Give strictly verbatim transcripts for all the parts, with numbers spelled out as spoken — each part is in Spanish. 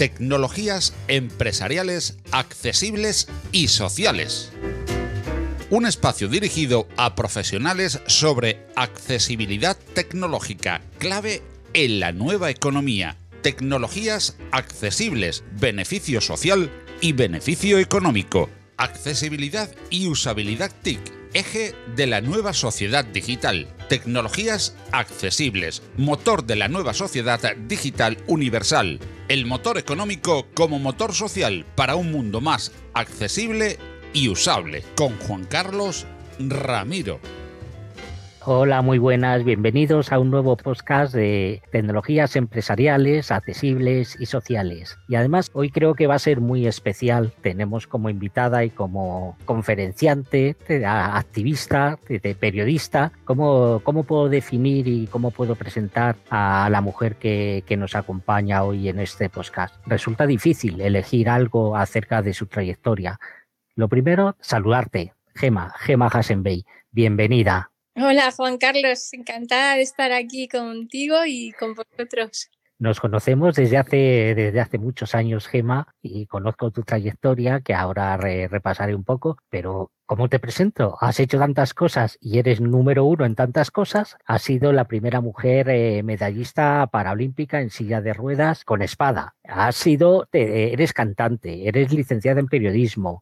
tecnologías empresariales accesibles y sociales. Un espacio dirigido a profesionales sobre accesibilidad tecnológica, clave en la nueva economía, tecnologías accesibles, beneficio social y beneficio económico, accesibilidad y usabilidad TIC, eje de la nueva sociedad digital, tecnologías accesibles, motor de la nueva sociedad digital universal, el motor económico como motor social para un mundo más accesible y usable, con Juan Carlos Ramiro. Hola, muy buenas, bienvenidos a un nuevo podcast de tecnologías empresariales, accesibles y sociales. Y además hoy creo que va a ser muy especial. Tenemos como invitada y como conferenciante, activista, periodista. ¿Cómo, cómo puedo definir y cómo puedo presentar a la mujer que, que nos acompaña hoy en este podcast? Resulta difícil elegir algo acerca de su trayectoria. Lo primero, saludarte, Gema, Gema Hasenbey, bienvenida. Hola Juan Carlos, encantada de estar aquí contigo y con vosotros. Nos conocemos desde hace, desde hace muchos años, Gema, y conozco tu trayectoria, que ahora re, repasaré un poco, pero ¿cómo te presento? Has hecho tantas cosas y eres número uno en tantas cosas. Has sido la primera mujer eh, medallista paralímpica en silla de ruedas con espada. Has sido, te, eres cantante, eres licenciada en periodismo.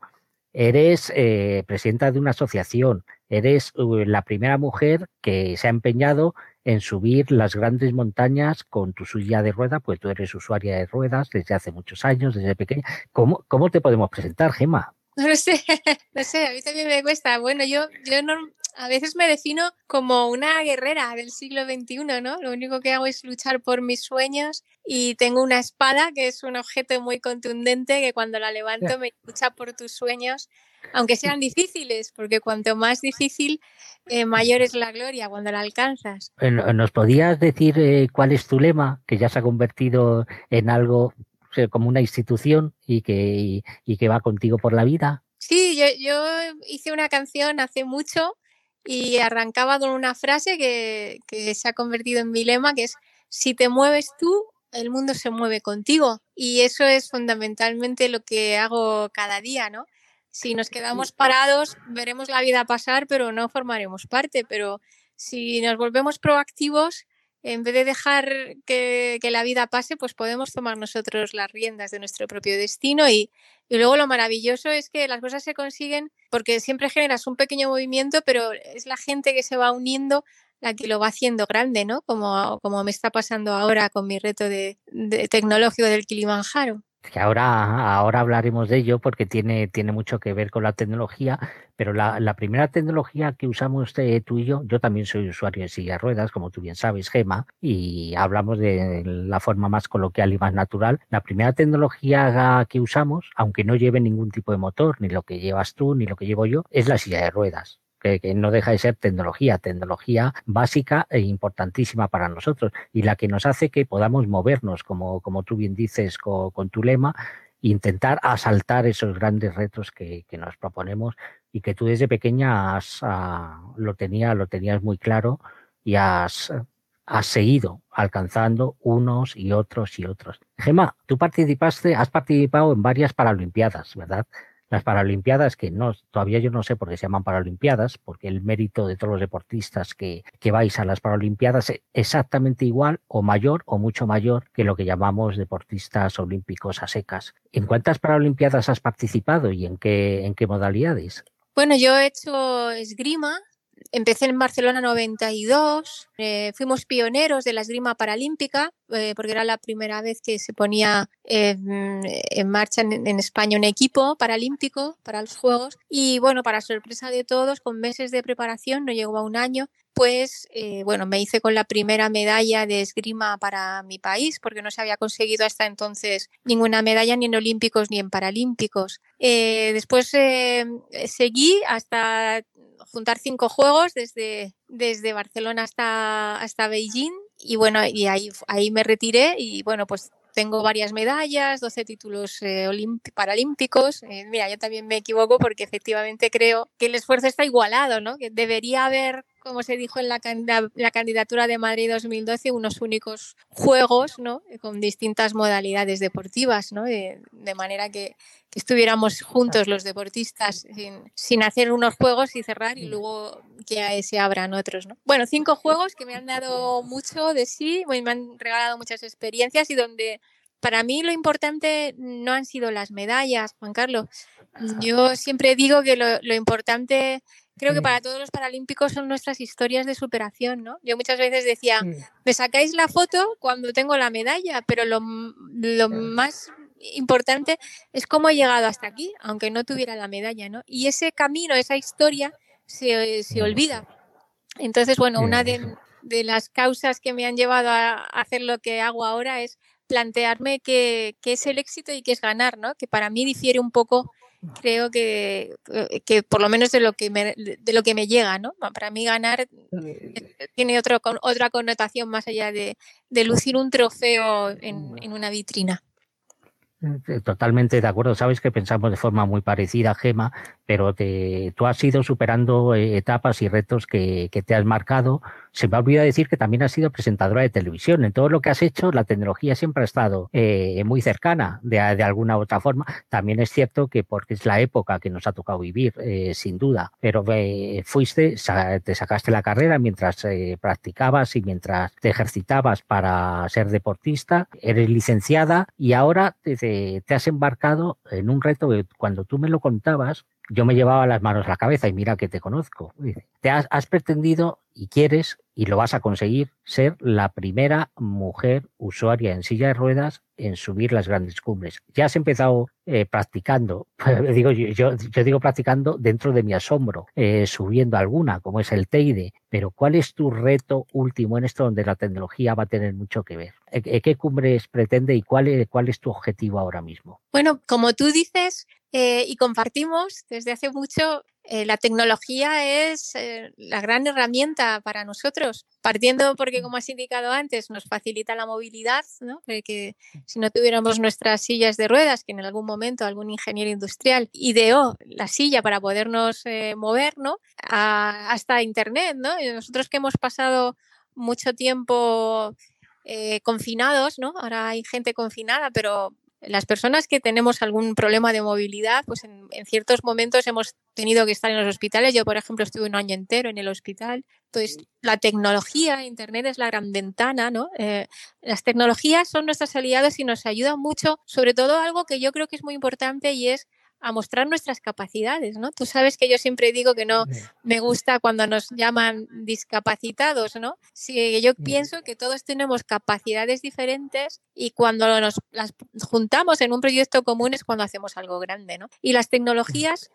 Eres eh, presidenta de una asociación, eres uh, la primera mujer que se ha empeñado en subir las grandes montañas con tu silla de ruedas, pues tú eres usuaria de ruedas desde hace muchos años, desde pequeña. ¿Cómo, cómo te podemos presentar, Gema? No lo sé, no sé, a mí también me cuesta. Bueno, yo, yo no, a veces me defino como una guerrera del siglo veintiuno, ¿no? Lo único que hago es luchar por mis sueños. Y tengo una espada que es un objeto muy contundente que cuando la levanto me lucha por tus sueños, aunque sean difíciles, porque cuanto más difícil, eh, mayor es la gloria cuando la alcanzas. ¿Nos podías decir eh, cuál es tu lema, que ya se ha convertido en algo, o sea, como una institución y que, y, y que va contigo por la vida? Sí, yo, yo hice una canción hace mucho y arrancaba con una frase que, que se ha convertido en mi lema, que es: si te mueves tú, el mundo se mueve contigo, y eso es fundamentalmente lo que hago cada día, ¿no? Si nos quedamos parados, veremos la vida pasar, pero no formaremos parte. Pero si nos volvemos proactivos, en vez de dejar que, que la vida pase, pues podemos tomar nosotros las riendas de nuestro propio destino. Y, y luego lo maravilloso es que las cosas se consiguen porque siempre generas un pequeño movimiento, pero es la gente que se va uniendo la que lo va haciendo grande, ¿no? Como, como me está pasando ahora con mi reto de, de tecnológico del Kilimanjaro. Que ahora, ahora hablaremos de ello porque tiene, tiene mucho que ver con la tecnología, pero la, la primera tecnología que usamos eh, tú y yo, yo también soy usuario de silla de ruedas, como tú bien sabes, Gema, y hablamos de la forma más coloquial y más natural. La primera tecnología que usamos, aunque no lleve ningún tipo de motor, ni lo que llevas tú, ni lo que llevo yo, es la silla de ruedas. Que, que no deja de ser tecnología, tecnología básica e importantísima para nosotros y la que nos hace que podamos movernos, como, como tú bien dices con, con tu lema, intentar asaltar esos grandes retos que, que nos proponemos y que tú desde pequeña has, a, lo, tenía, lo tenías muy claro y has, has seguido alcanzando unos y otros y otros. Gema, tú participaste, has participado en varias Paralimpiadas, ¿verdad? Las Paralimpiadas, que no, todavía yo no sé por qué se llaman Paralimpiadas, porque el mérito de todos los deportistas que, que vais a las Paralimpiadas es exactamente igual o mayor o mucho mayor que lo que llamamos deportistas olímpicos a secas. ¿En cuántas Paralimpiadas has participado y en qué, en qué modalidades? Bueno, yo he hecho esgrima. Empecé en Barcelona noventa y dos, eh, fuimos pioneros de la esgrima paralímpica eh, porque era la primera vez que se ponía eh, en marcha en, en España un equipo paralímpico para los Juegos y bueno, para sorpresa de todos, con meses de preparación, no llegó a un año, pues eh, bueno, me hice con la primera medalla de esgrima para mi país porque no se había conseguido hasta entonces ninguna medalla ni en olímpicos ni en paralímpicos. Eh, después eh, seguí hasta juntar cinco juegos desde, desde Barcelona hasta, hasta Beijing y bueno, y ahí, ahí me retiré y bueno, pues tengo varias medallas, doce títulos eh, olimpi- paralímpicos. Eh, mira, yo también me equivoco porque efectivamente creo que el esfuerzo está igualado, ¿no? Que debería haber como se dijo en la, la candidatura de Madrid dos mil doce, unos únicos juegos, ¿no?, con distintas modalidades deportivas, ¿no?, de, de manera que, que estuviéramos juntos los deportistas sin, sin hacer unos juegos y cerrar y luego que se abran otros, ¿no? Bueno, cinco juegos que me han dado mucho de sí, me han regalado muchas experiencias y donde... Para mí lo importante no han sido las medallas, Juan Carlos. Yo siempre digo que lo, lo importante, creo que para todos los paralímpicos, son nuestras historias de superación, ¿no? Yo muchas veces decía, me sacáis la foto cuando tengo la medalla, pero lo, lo más importante es cómo he llegado hasta aquí, aunque no tuviera la medalla, ¿no? Y ese camino, esa historia se, se olvida. Entonces, bueno, una de, de las causas que me han llevado a hacer lo que hago ahora es plantearme qué es el éxito y qué es ganar, ¿no? Que para mí difiere un poco, creo que, que por lo menos de lo que me, de lo que me llega, ¿no? Para mí ganar tiene otro, otra connotación más allá de, de lucir un trofeo en, en una vitrina. Totalmente de acuerdo. Sabes que pensamos de forma muy parecida, Gema, pero te, tú has ido superando etapas y retos que, que te has marcado. Se me ha olvidado decir que también has sido presentadora de televisión. En todo lo que has hecho, la tecnología siempre ha estado eh, muy cercana de, de alguna u otra forma. También es cierto que porque es la época que nos ha tocado vivir, eh, sin duda, pero eh, fuiste, te sacaste la carrera mientras eh, practicabas y mientras te ejercitabas para ser deportista. Eres licenciada y ahora te, te, te has embarcado en un reto que cuando tú me lo contabas, yo me llevaba las manos a la cabeza y mira que te conozco. Te has, has pretendido y quieres y lo vas a conseguir ser la primera mujer usuaria en silla de ruedas en subir las grandes cumbres. Ya has empezado eh, practicando, digo yo, yo, yo digo practicando dentro de mi asombro, eh, subiendo alguna, como es el TEIDE, pero ¿cuál es tu reto último en esto donde la tecnología va a tener mucho que ver? ¿Qué cumbres pretende y cuál es, cuál es tu objetivo ahora mismo? Bueno, como tú dices eh, y compartimos desde hace mucho, Eh, la tecnología es eh, la gran herramienta para nosotros, partiendo porque, como has indicado antes, nos facilita la movilidad, ¿no? Porque si no tuviéramos nuestras sillas de ruedas, que en algún momento algún ingeniero industrial ideó la silla para podernos eh, mover, ¿no?, A, hasta Internet, ¿no? Y nosotros que hemos pasado mucho tiempo eh, confinados, ¿no? Ahora hay gente confinada, pero... Las personas que tenemos algún problema de movilidad, pues en, en ciertos momentos hemos tenido que estar en los hospitales. Yo, por ejemplo, estuve un año entero en el hospital. Entonces, la tecnología, Internet es la gran ventana, ¿no? Eh, las tecnologías son nuestras aliadas y nos ayudan mucho, sobre todo algo que yo creo que es muy importante y es a mostrar nuestras capacidades, ¿no? Tú sabes que yo siempre digo que no me gusta cuando nos llaman discapacitados, ¿no? Sí, yo pienso que todos tenemos capacidades diferentes y cuando nos las juntamos en un proyecto común es cuando hacemos algo grande, ¿no? Y las tecnologías,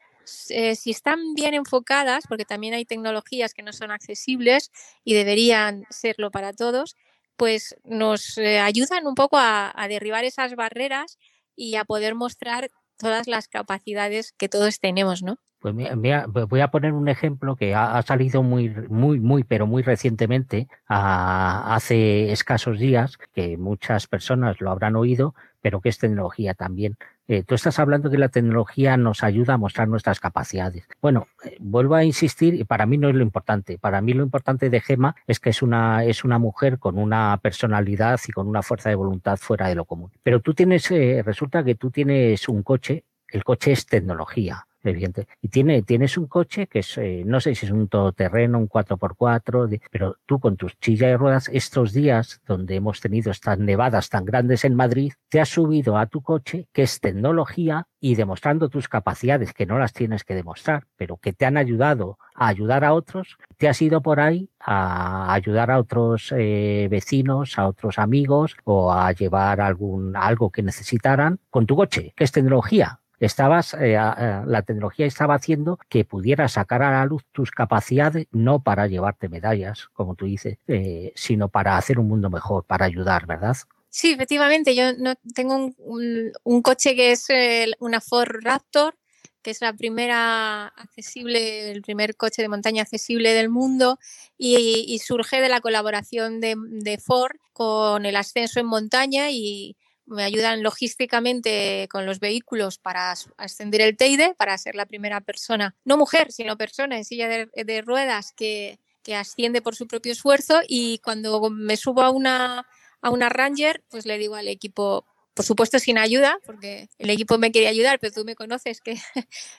eh, si están bien enfocadas, porque también hay tecnologías que no son accesibles y deberían serlo para todos, pues nos eh, ayudan un poco a, a derribar esas barreras y a poder mostrar todas las capacidades que todos tenemos, ¿no? Pues mira, voy a poner un ejemplo que ha salido muy, muy, muy, pero muy recientemente, a, hace escasos días, que muchas personas lo habrán oído, pero que es tecnología también. Eh, tú estás hablando que la tecnología nos ayuda a mostrar nuestras capacidades. Bueno, eh, vuelvo a insistir, y para mí no es lo importante. Para mí lo importante de Gema es que es una, es una mujer con una personalidad y con una fuerza de voluntad fuera de lo común. Pero tú tienes, eh, resulta que tú tienes un coche, el coche es tecnología. Evidente. Y tiene, tienes un coche que es, eh, no sé si es un todoterreno, un cuatro por cuatro, de, pero tú con tus sillas de ruedas, estos días donde hemos tenido estas nevadas tan grandes en Madrid, te has subido a tu coche, que es tecnología, y demostrando tus capacidades, que no las tienes que demostrar, pero que te han ayudado a ayudar a otros, te has ido por ahí a ayudar a otros eh, vecinos, a otros amigos, o a llevar algún, algo que necesitaran con tu coche, que es tecnología. Estabas, eh, la tecnología estaba haciendo que pudieras sacar a la luz tus capacidades, no para llevarte medallas, como tú dices, eh, sino para hacer un mundo mejor, para ayudar, ¿verdad? Sí, efectivamente. Yo no tengo un, un, un coche que es eh, una Ford Raptor, que es la primera accesible, el primer coche de montaña accesible del mundo y, y surge de la colaboración de, de Ford con el ascenso en montaña y me ayudan logísticamente con los vehículos para ascender el TEIDE, para ser la primera persona, no mujer, sino persona en silla de, de ruedas que, que asciende por su propio esfuerzo, y cuando me subo a una, a una Ranger, pues le digo al equipo, por supuesto sin ayuda, porque el equipo me quiere ayudar, pero tú me conoces que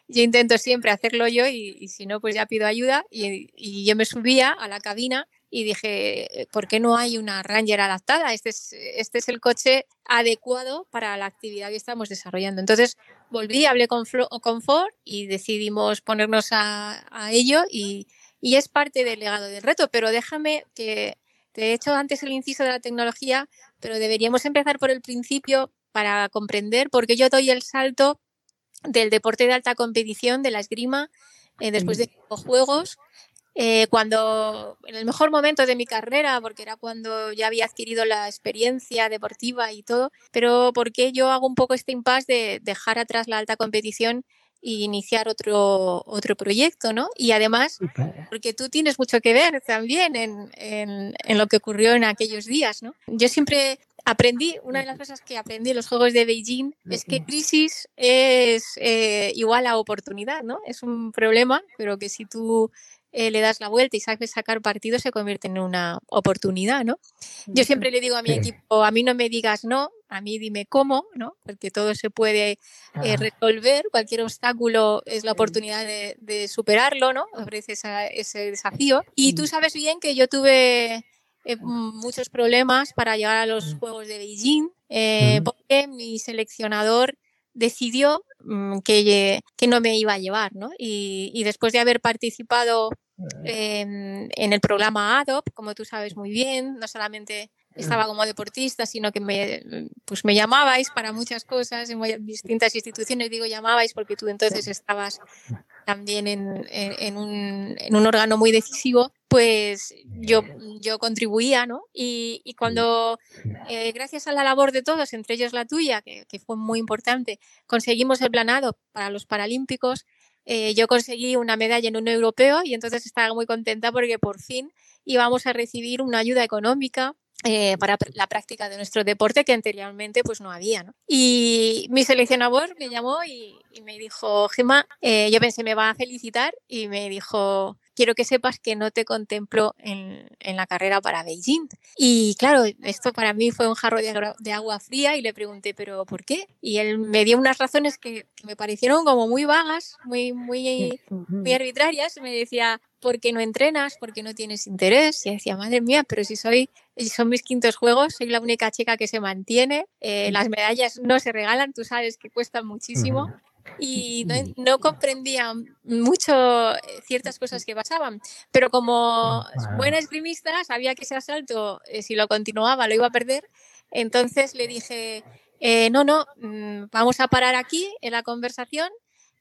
yo intento siempre hacerlo yo y, y si no, pues ya pido ayuda. Y, y yo me subía a la cabina y dije, ¿por qué no hay una Ranger adaptada? Este es, este es el coche adecuado para la actividad que estamos desarrollando. Entonces volví, hablé con, Flo, con Ford y decidimos ponernos a, a ello y, y es parte del legado del reto, pero déjame que... Te he hecho antes el inciso de la tecnología, pero deberíamos empezar por el principio para comprender por qué yo doy el salto del deporte de alta competición, de la esgrima, eh, después de los Juegos, eh, cuando en el mejor momento de mi carrera, porque era cuando ya había adquirido la experiencia deportiva y todo, pero por qué yo hago un poco este impasse de dejar atrás la alta competición y iniciar otro otro proyecto, ¿no? Y además, porque tú tienes mucho que ver también en, en, en lo que ocurrió en aquellos días, ¿no? Yo siempre aprendí, una de las cosas que aprendí en los Juegos de Beijing es que crisis es eh, igual a oportunidad, ¿no? Es un problema, pero que si tú eh, le das la vuelta y sabes sacar partido, se convierte en una oportunidad, ¿no? Yo siempre le digo a mi equipo, a mí no me digas no, a mí dime cómo, ¿no? Porque todo se puede eh, resolver, cualquier obstáculo es la oportunidad de, de superarlo, ¿no? Ofrece esa, ese desafío. Y tú sabes bien que yo tuve eh, muchos problemas para llegar a los Juegos de Beijing, eh, porque mi seleccionador decidió mm, que, que no me iba a llevar, ¿no? Y, y después de haber participado eh, en el programa A D O P, como tú sabes muy bien, no solamente... Estaba como deportista, sino que me, pues me llamabais para muchas cosas en distintas instituciones. Digo llamabais porque tú entonces estabas también en, en, en, un, en un órgano muy decisivo. Pues yo, yo contribuía, ¿no? Y, y cuando, eh, gracias a la labor de todos, entre ellos la tuya, que, que fue muy importante, conseguimos el planado para los Paralímpicos, eh, yo conseguí una medalla en un europeo y entonces estaba muy contenta porque por fin íbamos a recibir una ayuda económica Eh, para la práctica de nuestro deporte que anteriormente pues no había, ¿no? Y mi seleccionador me llamó y, y me dijo, Gema, eh, yo pensé me va a felicitar y me dijo, quiero que sepas que no te contemplo en, en la carrera para Beijing. Y claro, esto para mí fue un jarro de, de agua fría y le pregunté, ¿pero por qué? Y él me dio unas razones que, que me parecieron como muy vagas, muy, muy, muy arbitrarias. Me decía, ¿por qué no entrenas? ¿Por qué no tienes interés? Y decía, madre mía, pero si soy, si son mis quintos Juegos, soy la única chica que se mantiene, eh, las medallas no se regalan, tú sabes que cuestan muchísimo. Y no, no comprendía mucho ciertas cosas que pasaban, pero como buena esgrimista sabía que ese asalto, eh, si lo continuaba, lo iba a perder. Entonces le dije, eh, no, no, vamos a parar aquí en la conversación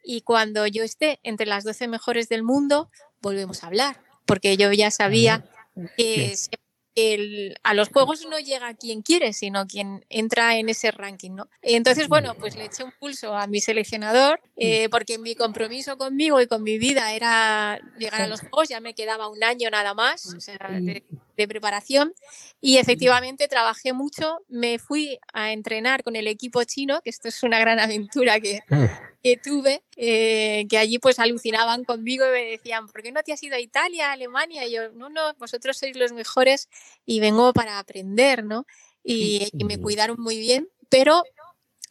y cuando yo esté entre las doce mejores del mundo volvemos a hablar, porque yo ya sabía que el, a los Juegos no llega quien quiere, sino quien entra en ese ranking, ¿no? Entonces, bueno, pues le eché un pulso a mi seleccionador, eh, porque mi compromiso conmigo y con mi vida era llegar a los Juegos, ya me quedaba un año nada más, o sea, de, de preparación, y efectivamente trabajé mucho, me fui a entrenar con el equipo chino, que esto es una gran aventura que... que tuve, eh, que allí pues alucinaban conmigo y me decían, ¿por qué no te has ido a Italia, a Alemania? Y yo, no, no, vosotros sois los mejores y vengo para aprender, ¿no? Y, y me cuidaron muy bien, pero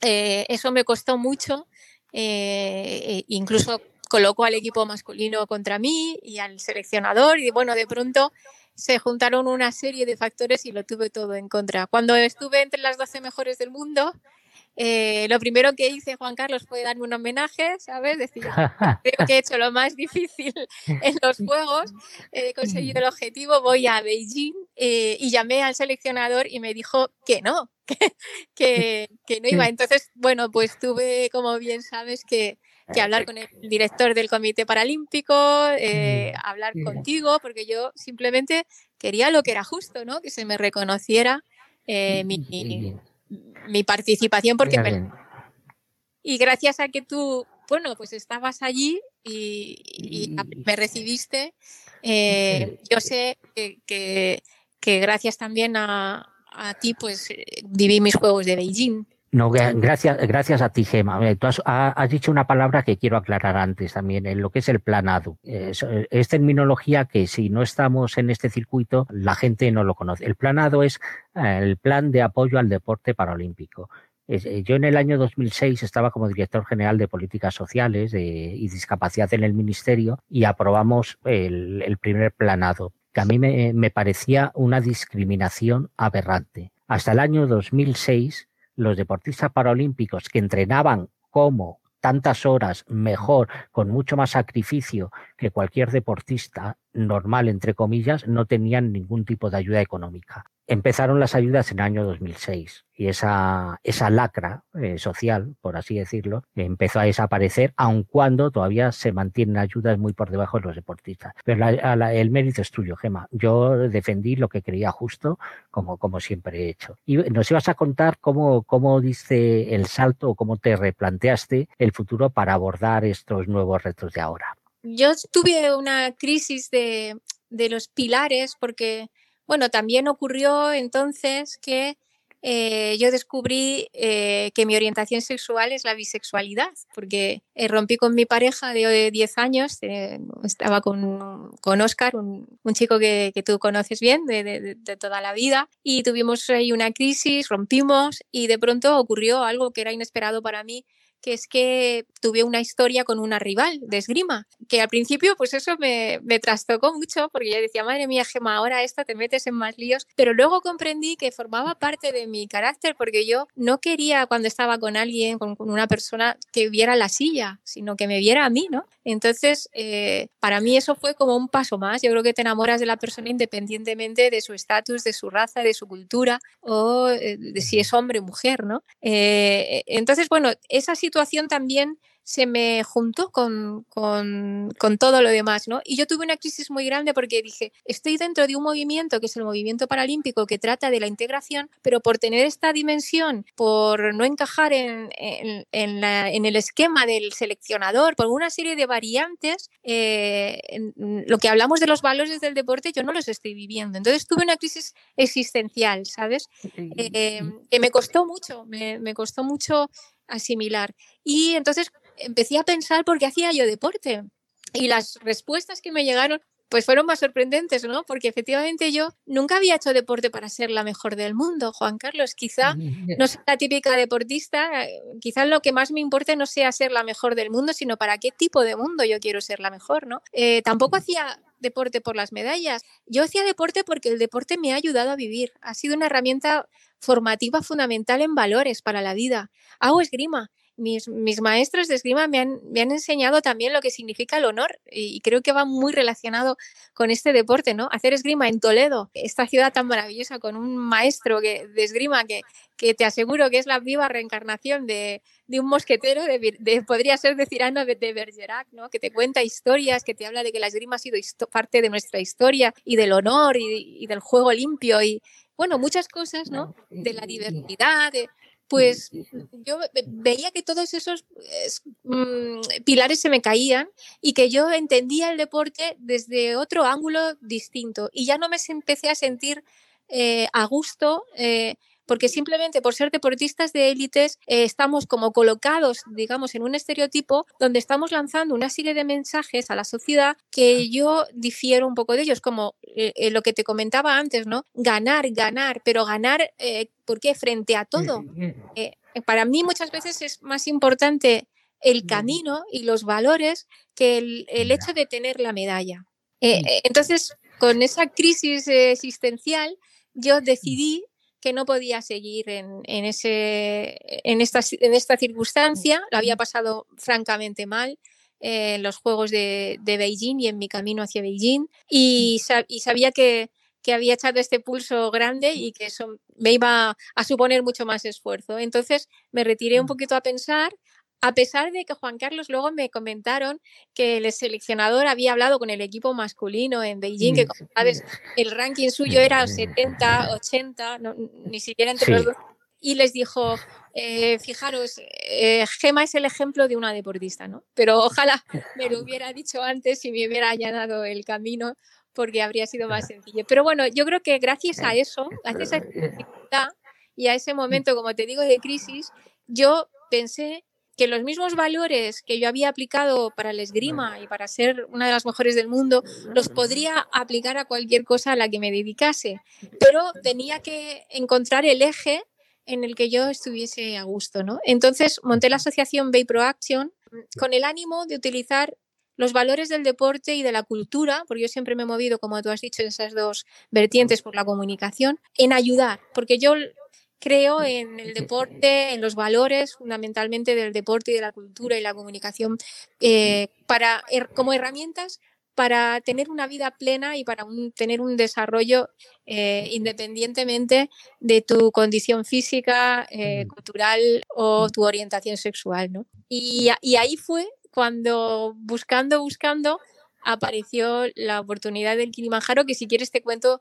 eh, eso me costó mucho, eh, incluso colocó al equipo masculino contra mí y al seleccionador y bueno, de pronto se juntaron una serie de factores y lo tuve todo en contra. Cuando estuve entre las doce mejores del mundo, Eh, lo primero que hice, Juan Carlos, fue darme un homenaje, ¿sabes? Decir, creo que he hecho lo más difícil en los Juegos, he eh, conseguido el objetivo, voy a Beijing eh, y llamé al seleccionador y me dijo que no, que, que, que no iba. Entonces, bueno, pues tuve, como bien sabes, que, que hablar con el director del Comité Paralímpico, eh, hablar contigo, porque yo simplemente quería lo que era justo, ¿no? Que se me reconociera eh, mi... mi mi participación porque me... y gracias a que tú bueno pues estabas allí y, y me recibiste eh, yo sé que, que, que gracias también a, a ti pues viví mis Juegos de Beijing. No, gracias, gracias a ti, Gema. Tú has, has dicho una palabra que quiero aclarar antes también, en lo que es el plan A D O P. Es, es terminología que si no estamos en este circuito, la gente no lo conoce. El plan A D O es el plan de apoyo al deporte paralímpico. Yo en el año dos mil seis estaba como director general de Políticas Sociales y Discapacidad en el Ministerio y aprobamos el, el primer plan A D O P, que a mí me, me parecía una discriminación aberrante. Hasta el año dos mil seis... los deportistas paralímpicos que entrenaban como tantas horas, mejor, con mucho más sacrificio que cualquier deportista normal, entre comillas, no tenían ningún tipo de ayuda económica. Empezaron las ayudas en el año dos mil seis y esa, esa lacra eh, social, por así decirlo, empezó a desaparecer, aun cuando todavía se mantienen ayudas muy por debajo de los deportistas. Pero la, la, el mérito es tuyo, Gema. Yo defendí lo que creía justo, como, como siempre he hecho. Y nos ibas a contar cómo, cómo diste el salto o cómo te replanteaste el futuro para abordar estos nuevos retos de ahora. Yo tuve una crisis de, de los pilares porque... Bueno, también ocurrió entonces que eh, yo descubrí eh, que mi orientación sexual es la bisexualidad, porque eh, rompí con mi pareja de diez años, eh, estaba con, con Óscar, un, un chico que, que tú conoces bien de, de, de toda la vida, y tuvimos ahí una crisis, rompimos y de pronto ocurrió algo que era inesperado para mí, que es que tuve una historia con una rival de esgrima, que al principio pues eso me, me trastocó mucho, porque yo decía, madre mía, Gema, ahora esta te metes en más líos, pero luego comprendí que formaba parte de mi carácter, porque yo no quería cuando estaba con alguien, con, con una persona, que viera la silla, sino que me viera a mí, ¿no? Entonces, eh, para mí eso fue como un paso más. Yo creo que te enamoras de la persona independientemente de su estatus, de su raza, de su cultura, o eh, de si es hombre o mujer, ¿no? Eh, entonces, bueno, esa situación situación también se me juntó con, con, con todo lo demás, ¿no? Y yo tuve una crisis muy grande porque dije, estoy dentro de un movimiento que es el movimiento paralímpico que trata de la integración, pero por tener esta dimensión, por no encajar en, en, en, la, en el esquema del seleccionador, por una serie de variantes, eh, lo que hablamos de los valores del deporte yo no los estoy viviendo. Entonces tuve una crisis existencial, ¿sabes? Eh, que me costó mucho, me, me costó mucho asimilar. Y entonces empecé a pensar por qué hacía yo deporte. Y las respuestas que me llegaron pues fueron más sorprendentes, ¿no? Porque efectivamente yo nunca había hecho deporte para ser la mejor del mundo, Juan Carlos. Quizá no sea la típica deportista, quizá lo que más me importe no sea ser la mejor del mundo, sino para qué tipo de mundo yo quiero ser la mejor, ¿no? Eh, tampoco hacía deporte por las medallas. Yo hacía deporte porque el deporte me ha ayudado a vivir. Ha sido una herramienta formativa fundamental en valores para la vida. Hago esgrima. Mis, mis maestros de esgrima me han, me han enseñado también lo que significa el honor y creo que va muy relacionado con este deporte, ¿no? Hacer esgrima en Toledo, esta ciudad tan maravillosa, con un maestro que, de esgrima que, que te aseguro que es la viva reencarnación de, de un mosquetero, de, de, podría ser de Cyrano de, de Bergerac, ¿no? Que te cuenta historias, que te habla de que la esgrima ha sido histo- parte de nuestra historia y del honor y, y del juego limpio y, bueno, muchas cosas, ¿no? De la diversidad, de... Pues yo veía que todos esos eh, pilares se me caían y que yo entendía el deporte desde otro ángulo distinto y ya no me empecé a sentir eh, a gusto eh, porque simplemente por ser deportistas de élites eh, estamos como colocados, digamos, en un estereotipo donde estamos lanzando una serie de mensajes a la sociedad que yo difiero un poco de ellos, como eh, lo que te comentaba antes, ¿no? Ganar, ganar, pero ganar... Eh, ¿Por qué? Frente a todo. Eh, para mí muchas veces es más importante el camino y los valores que el, el hecho de tener la medalla. Eh, entonces, con esa crisis existencial, yo decidí que no podía seguir en, en, ese, en, esta, en esta circunstancia. Lo había pasado francamente mal eh, en los Juegos de, de Beijing y en mi camino hacia Beijing. Y, sab- y sabía que... que había echado este pulso grande y que eso me iba a suponer mucho más esfuerzo. Entonces me retiré un poquito a pensar, a pesar de que Juan Carlos luego me comentaron que el seleccionador había hablado con el equipo masculino en Beijing, que como sabes el ranking suyo era setenta, ochenta, no, ni siquiera entre sí. Los dos. Y les dijo, eh, fijaros, eh, Gema es el ejemplo de una deportista, ¿no? Pero ojalá me lo hubiera dicho antes y me hubiera allanado el camino, porque habría sido más sencillo. Pero bueno, yo creo que gracias a eso, gracias a esa dificultad y a ese momento, como te digo, de crisis, yo pensé que los mismos valores que yo había aplicado para la esgrima y para ser una de las mejores del mundo, los podría aplicar a cualquier cosa a la que me dedicase, pero tenía que encontrar el eje en el que yo estuviese a gusto, ¿no? Entonces monté la asociación Bay Pro Action con el ánimo de utilizar los valores del deporte y de la cultura, porque yo siempre me he movido, como tú has dicho, en esas dos vertientes por la comunicación, en ayudar, porque yo creo en el deporte, en los valores fundamentalmente del deporte y de la cultura y la comunicación eh, para, er, como herramientas para tener una vida plena y para un, tener un desarrollo eh, independientemente de tu condición física, eh, cultural o tu orientación sexual, ¿no? Y, y ahí fue cuando buscando, buscando, apareció la oportunidad del Kilimanjaro, que si quieres te cuento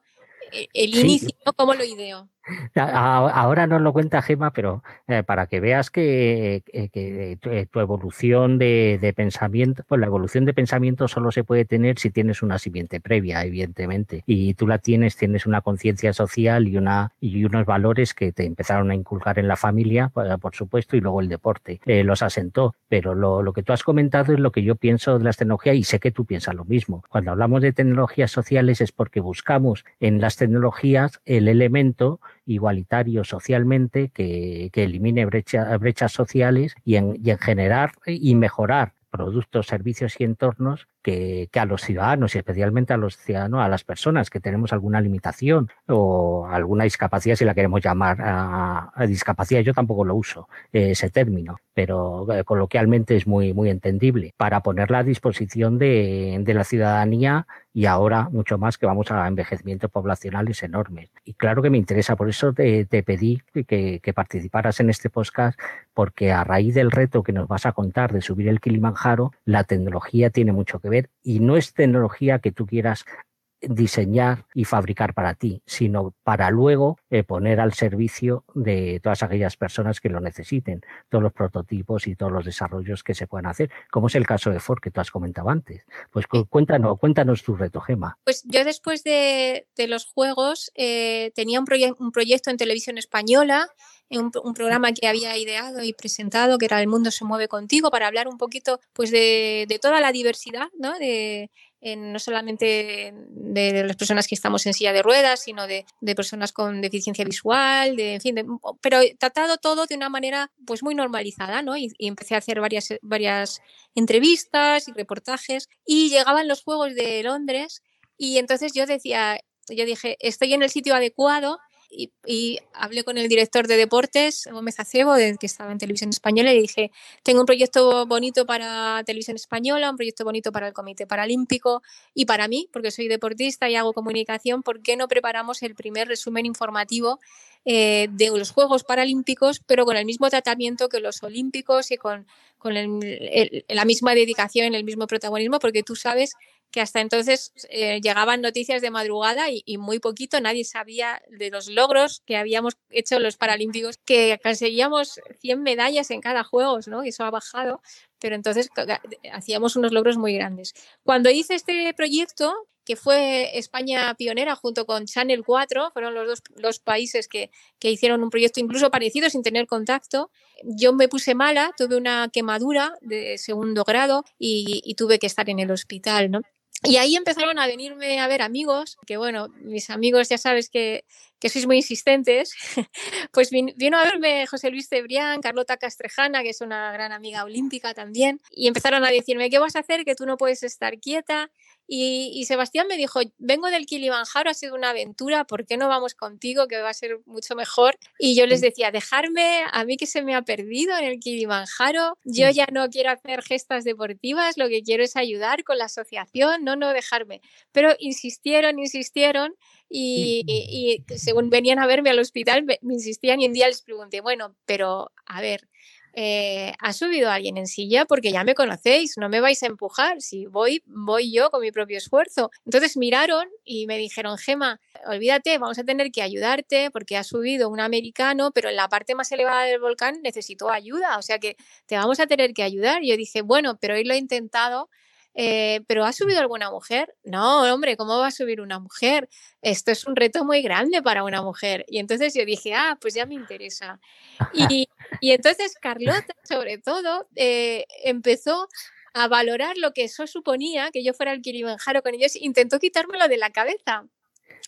el inicio, sí. ¿Cómo lo ideo? Ahora nos lo cuenta Gema, pero eh, para que veas que, que, que tu evolución de, de pensamiento, pues la evolución de pensamiento solo se puede tener si tienes una simiente previa, evidentemente, y tú la tienes, tienes una conciencia social y una y unos valores que te empezaron a inculcar en la familia, por supuesto, y luego el deporte eh, los asentó, pero lo, lo que tú has comentado es lo que yo pienso de las tecnologías y sé que tú piensas lo mismo. Cuando hablamos de tecnologías sociales es porque buscamos en las tecnologías el elemento igualitario socialmente que, que elimine brecha, brechas sociales y en, y en generar y mejorar productos, servicios y entornos que, que a los ciudadanos y especialmente a los ciudadanos, a las personas que tenemos alguna limitación o alguna discapacidad, si la queremos llamar a, a discapacidad, yo tampoco lo uso eh, ese término, pero eh, coloquialmente es muy, muy entendible, para ponerla a disposición de, de la ciudadanía y ahora mucho más que vamos a envejecimientos poblacionales enormes. Y claro que me interesa, por eso te, te pedí que, que participaras en este podcast, porque a raíz del reto que nos vas a contar de subir el Kilimanjaro, la tecnología tiene mucho que ver y no es tecnología que tú quieras diseñar y fabricar para ti, sino para luego eh, poner al servicio de todas aquellas personas que lo necesiten, todos los prototipos y todos los desarrollos que se puedan hacer, como es el caso de Ford que tú has comentado antes. Pues cuéntanos, cuéntanos tu reto, Gema. Pues yo después de, de los Juegos eh, tenía un, proye- un proyecto en Televisión Española, un, un programa que había ideado y presentado, que era El Mundo se mueve contigo, para hablar un poquito pues de, de toda la diversidad, ¿no? De... En, no solamente de, de las personas que estamos en silla de ruedas, sino de, de personas con deficiencia visual, de, en fin, de, pero tratado todo de una manera pues muy normalizada, ¿no? Y, y empecé a hacer varias, varias entrevistas y reportajes y llegaban los Juegos de Londres y entonces yo decía, yo dije, estoy en el sitio adecuado. Y, y hablé con el director de deportes, Gómez Acebo, que estaba en Televisión Española, y dije, tengo un proyecto bonito para Televisión Española, un proyecto bonito para el Comité Paralímpico y para mí, porque soy deportista y hago comunicación, ¿por qué no preparamos el primer resumen informativo eh, de los Juegos Paralímpicos, pero con el mismo tratamiento que los Olímpicos y con, con el, el, la misma dedicación, el mismo protagonismo? Porque tú sabes que hasta entonces eh, llegaban noticias de madrugada y, y muy poquito, nadie sabía de los logros que habíamos hecho los paralímpicos, que conseguíamos cien medallas en cada Juegos, ¿no? Eso ha bajado, pero entonces hacíamos unos logros muy grandes. Cuando hice este proyecto, que fue España pionera junto con Channel cuatro, fueron los dos los países que, que hicieron un proyecto incluso parecido sin tener contacto. Yo me puse mala, tuve una quemadura de segundo grado y, y tuve que estar en el hospital, ¿no? Y ahí empezaron a venirme a ver amigos, que bueno, mis amigos ya sabes que, que sois muy insistentes, pues vino a verme José Luis Cebrián, Carlota Castrejana, que es una gran amiga olímpica también, y empezaron a decirme, ¿qué vas a hacer? Que tú no puedes estar quieta. Y, y Sebastián me dijo, vengo del Kilimanjaro, ha sido una aventura, ¿por qué no vamos contigo? Que va a ser mucho mejor. Y yo les decía, dejarme, a mí que se me ha perdido en el Kilimanjaro, yo ya no quiero hacer gestas deportivas, lo que quiero es ayudar con la asociación, no, no dejarme. Pero insistieron, insistieron y, y, y según venían a verme al hospital me, me insistían y un día les pregunté, bueno, pero a ver, Eh, ha subido alguien en silla porque ya me conocéis, no me vais a empujar, si voy, voy yo con mi propio esfuerzo. Entonces miraron y me dijeron, Gema, olvídate, vamos a tener que ayudarte porque ha subido un americano, pero en la parte más elevada del volcán necesitó ayuda, o sea que te vamos a tener que ayudar. Y yo dije, bueno, pero hoy lo he intentado, eh, ¿pero ha subido alguna mujer? No, hombre, ¿cómo va a subir una mujer? Esto es un reto muy grande para una mujer. Y entonces yo dije, ah, pues ya me interesa. Y, y entonces Carlota, sobre todo, eh, empezó a valorar lo que eso suponía, que yo fuera al Kilimanjaro con ellos, intentó quitármelo de la cabeza.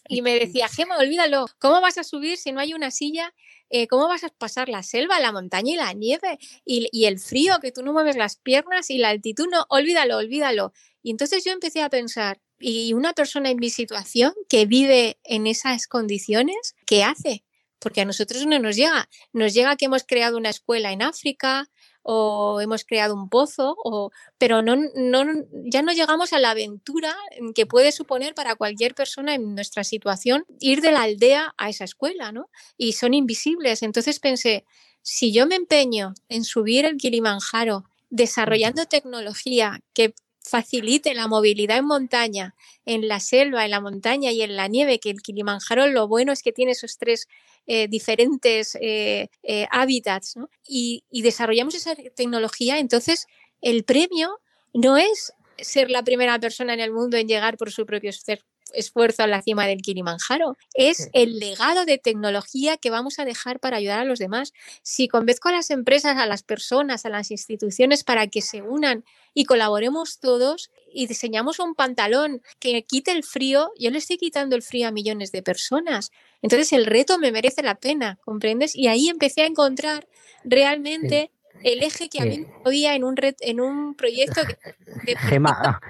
Y me decía, Gema, olvídalo, ¿cómo vas a subir si no hay una silla? Eh, ¿Cómo vas a pasar la selva, la montaña y la nieve? Y, y el frío, que tú no mueves las piernas y la altitud, no, olvídalo, olvídalo. Y entonces yo empecé a pensar, ¿y una persona en mi situación que vive en esas condiciones, qué hace? Porque a nosotros no nos llega. Nos llega que hemos creado una escuela en África o hemos creado un pozo, o, pero no, no, ya no llegamos a la aventura que puede suponer para cualquier persona en nuestra situación ir de la aldea a esa escuela, ¿no? Y son invisibles. Entonces pensé, si yo me empeño en subir el Kilimanjaro desarrollando tecnología que facilite la movilidad en montaña, en la selva, en la montaña y en la nieve, que el Kilimanjaro lo bueno es que tiene esos tres Eh, diferentes eh, eh, hábitats, ¿no? Y, y desarrollamos esa tecnología, entonces el premio no es ser la primera persona en el mundo en llegar por su propio esfuerzo a la cima del Kilimanjaro, es el legado de tecnología que vamos a dejar para ayudar a los demás. Si convenzco a las empresas, a las personas, a las instituciones para que se unan y colaboremos todos y diseñamos un pantalón que quite el frío, yo le estoy quitando el frío a millones de personas. Entonces el reto me merece la pena, ¿comprendes? Y ahí empecé a encontrar realmente sí. el eje que sí. a mí me podía en un, re- en un proyecto... Que Gema,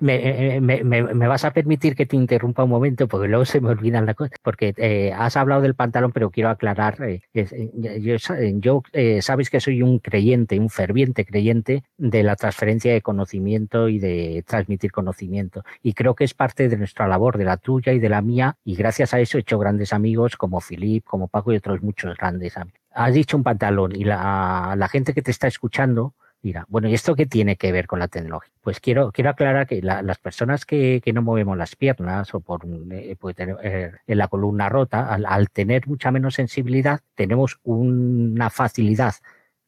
me, me, me, me vas a permitir que te interrumpa un momento porque luego se me olvidan las cosas. Porque eh, has hablado del pantalón, pero quiero aclarar. Eh, eh, yo yo eh, sabes que soy un creyente, un ferviente creyente de la transferencia de conocimiento y de transmitir conocimiento. Y creo que es parte de nuestra labor, de la tuya y de la mía. Y gracias a eso he hecho grandes amigos como Filip, como Paco y otros muchos grandes amigos. Has dicho un pantalón y la, la gente que te está escuchando mira, bueno, ¿y esto qué tiene que ver con la tecnología? Pues quiero quiero aclarar que la, las personas que, que no movemos las piernas o por eh, puede tener, eh, en la columna rota, al, al tener mucha menos sensibilidad, tenemos una facilidad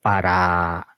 para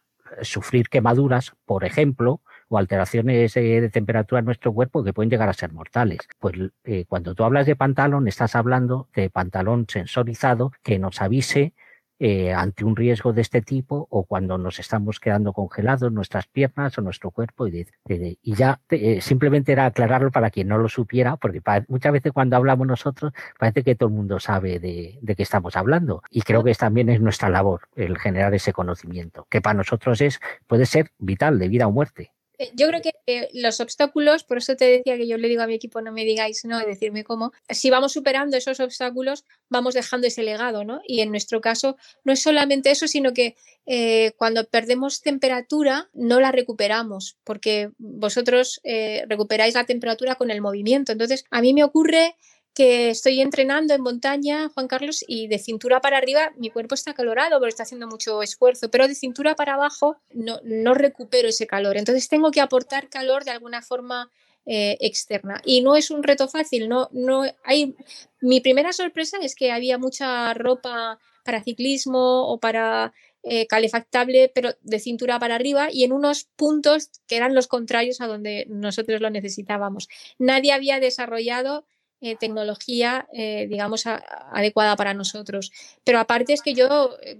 sufrir quemaduras, por ejemplo, o alteraciones eh, de temperatura en nuestro cuerpo que pueden llegar a ser mortales. Pues eh, cuando tú hablas de pantalón, estás hablando de pantalón sensorizado que nos avise Eh, ante un riesgo de este tipo o cuando nos estamos quedando congelados nuestras piernas o nuestro cuerpo y, de, de, de, y ya eh, simplemente era aclararlo para quien no lo supiera porque para, muchas veces cuando hablamos nosotros parece que todo el mundo sabe de, de qué estamos hablando y creo que también es nuestra labor el generar ese conocimiento que para nosotros es puede ser vital de vida o muerte. Yo creo que eh, los obstáculos, por eso te decía que yo le digo a mi equipo, no me digáis no, decirme cómo, si vamos superando esos obstáculos, vamos dejando ese legado, ¿no? Y en nuestro caso no es solamente eso, sino que eh, cuando perdemos temperatura no la recuperamos, porque vosotros eh, recuperáis la temperatura con el movimiento. Entonces, a mí me ocurre que estoy entrenando en montaña, Juan Carlos, y de cintura para arriba mi cuerpo está acalorado porque está haciendo mucho esfuerzo, pero de cintura para abajo no, no recupero ese calor. Entonces tengo que aportar calor de alguna forma eh, externa. Y no es un reto fácil. No, no hay... Mi primera sorpresa es que había mucha ropa para ciclismo o para eh, calefactable, pero de cintura para arriba y en unos puntos que eran los contrarios a donde nosotros lo necesitábamos. Nadie había desarrollado Eh, tecnología, eh, digamos, a, adecuada para nosotros. Pero aparte es que yo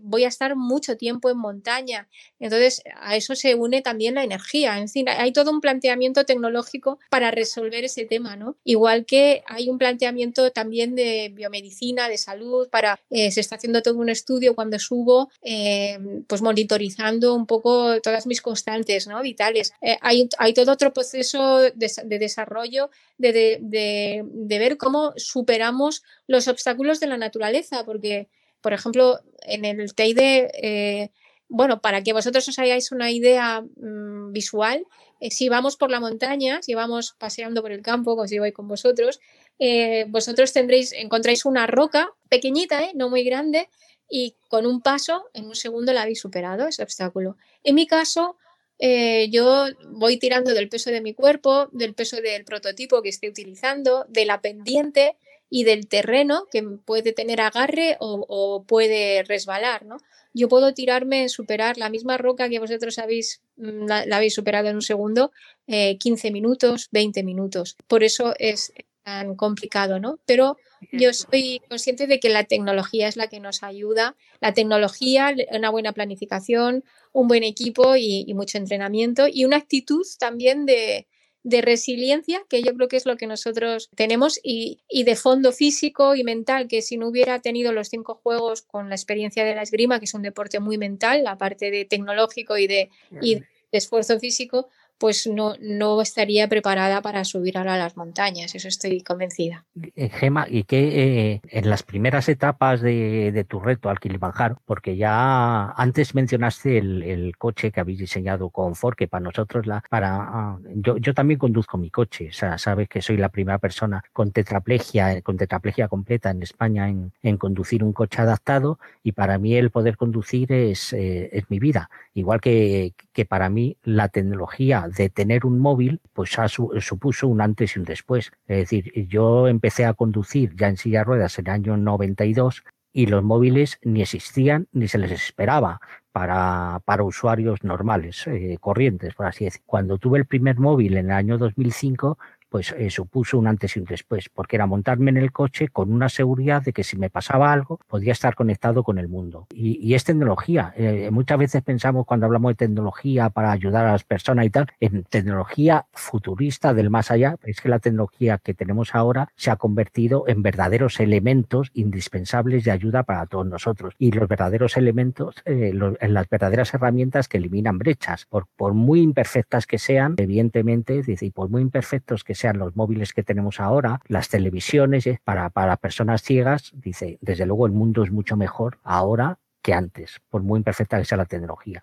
voy a estar mucho tiempo en montaña, entonces a eso se une también la energía. En fin, hay todo un planteamiento tecnológico para resolver ese tema, ¿no? Igual que hay un planteamiento también de biomedicina, de salud, para eh, se está haciendo todo un estudio cuando subo, eh, pues monitorizando un poco todas mis constantes, ¿no? Vitales. Eh, hay, hay todo otro proceso de, de desarrollo, de, de, de, de ver cómo superamos los obstáculos de la naturaleza, porque, por ejemplo, en el TEIDE, eh, bueno, para que vosotros os hagáis una idea mmm, visual, eh, si vamos por la montaña, si vamos paseando por el campo, como si voy con vosotros, eh, vosotros tendréis, encontráis una roca pequeñita, eh, no muy grande, y con un paso, en un segundo la habéis superado ese obstáculo. En mi caso, Eh, yo voy tirando del peso de mi cuerpo, del peso del prototipo que esté utilizando, de la pendiente y del terreno, que puede tener agarre o, o puede resbalar, ¿no? Yo puedo tirarme, superar la misma roca que vosotros habéis, la, la habéis superado en un segundo, eh, quince minutos, veinte minutos. Por eso es tan complicado, ¿no? Pero yo soy consciente de que la tecnología es la que nos ayuda. La tecnología, una buena planificación, un buen equipo y, y mucho entrenamiento y una actitud también de... de resiliencia, que yo creo que es lo que nosotros tenemos, y, y de fondo físico y mental, que si no hubiera tenido los cinco juegos con la experiencia de la esgrima, que es un deporte muy mental, la parte de tecnológico y de, y de esfuerzo físico, pues no, no estaría preparada para subir ahora a las montañas, eso estoy convencida. Gema, y que eh, en las primeras etapas de, de tu reto al Kilimanjaro, porque ya antes mencionaste el, el coche que habéis diseñado con Ford, que para nosotros, la para yo, yo también conduzco mi coche, o sea, sabes que soy la primera persona con tetraplegia, con tetraplegia completa en España en, en conducir un coche adaptado, y para mí el poder conducir es, eh, es mi vida, igual que, que para mí la tecnología de tener un móvil, pues ha su, supuso un antes y un después. Es decir, yo empecé a conducir ya en silla de ruedas en el año noventa y dos y los móviles ni existían ni se les esperaba para, para usuarios normales, eh, corrientes, por así decirlo. Cuando tuve el primer móvil en el año dos mil cinco, pues eh, supuso un antes y un después, porque era montarme en el coche con una seguridad de que si me pasaba algo podía estar conectado con el mundo. Y, y es tecnología. Eh, muchas veces pensamos, cuando hablamos de tecnología para ayudar a las personas y tal, en tecnología futurista del más allá. Es que la tecnología que tenemos ahora se ha convertido en verdaderos elementos indispensables de ayuda para todos nosotros. Y los verdaderos elementos, eh, los, las verdaderas herramientas que eliminan brechas, por, por muy imperfectas que sean, evidentemente, es decir, por muy imperfectos que sean los móviles que tenemos ahora, las televisiones, para, para personas ciegas, dice, desde luego el mundo es mucho mejor ahora que antes, por muy imperfecta que sea la tecnología.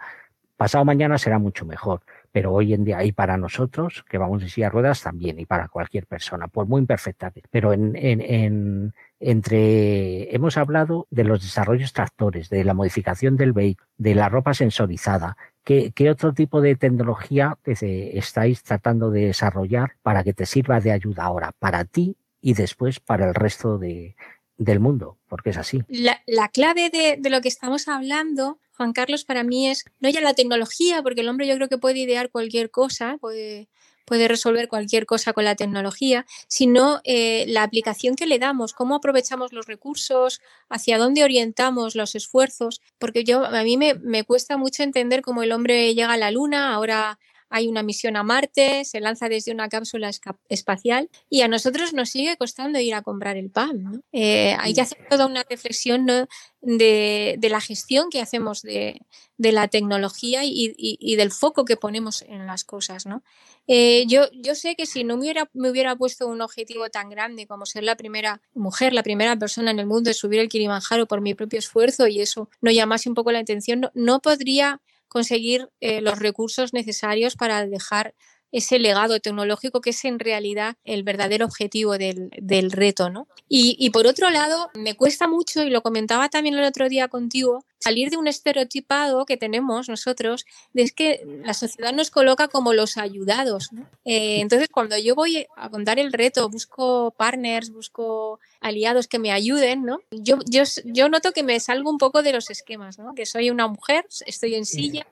Pasado mañana será mucho mejor, pero hoy en día, y para nosotros, que vamos en silla de ruedas también, y para cualquier persona, por muy imperfecta que sea. Pero en, en, en, entre, hemos hablado de los desarrollos tractores, de la modificación del vehículo, de la ropa sensorizada. ¿Qué, ¿Qué otro tipo de tecnología estáis tratando de desarrollar para que te sirva de ayuda ahora para ti y después para el resto de, del mundo? Porque es así. La, la clave de, de lo que estamos hablando, Juan Carlos, para mí es no ya la tecnología, porque el hombre yo creo que puede idear cualquier cosa, puede... puede resolver cualquier cosa con la tecnología, sino eh, la aplicación que le damos, cómo aprovechamos los recursos, hacia dónde orientamos los esfuerzos, porque yo a mí me, me cuesta mucho entender cómo el hombre llega a la Luna, ahora hay una misión a Marte, se lanza desde una cápsula esca- espacial y a nosotros nos sigue costando ir a comprar el pan, ¿no? Eh, hay que hacer toda una reflexión, ¿no?, de, de la gestión que hacemos de, de la tecnología y, y, y del foco que ponemos en las cosas, ¿no? Eh, yo, yo sé que si no me hubiera, me hubiera puesto un objetivo tan grande como ser la primera mujer, la primera persona en el mundo de subir el Kilimanjaro por mi propio esfuerzo, y eso no llamase un poco la atención, no, no podría conseguir eh, los recursos necesarios para dejar ese legado tecnológico, que es en realidad el verdadero objetivo del, del reto, ¿no? Y, y por otro lado, me cuesta mucho, y lo comentaba también el otro día contigo, salir de un estereotipado que tenemos nosotros, de que la sociedad nos coloca como los ayudados, ¿no? Eh, entonces, cuando yo voy a contar el reto, busco partners, busco aliados que me ayuden, ¿no? Yo, yo, yo noto que me salgo un poco de los esquemas, ¿no? Que soy una mujer, estoy en silla,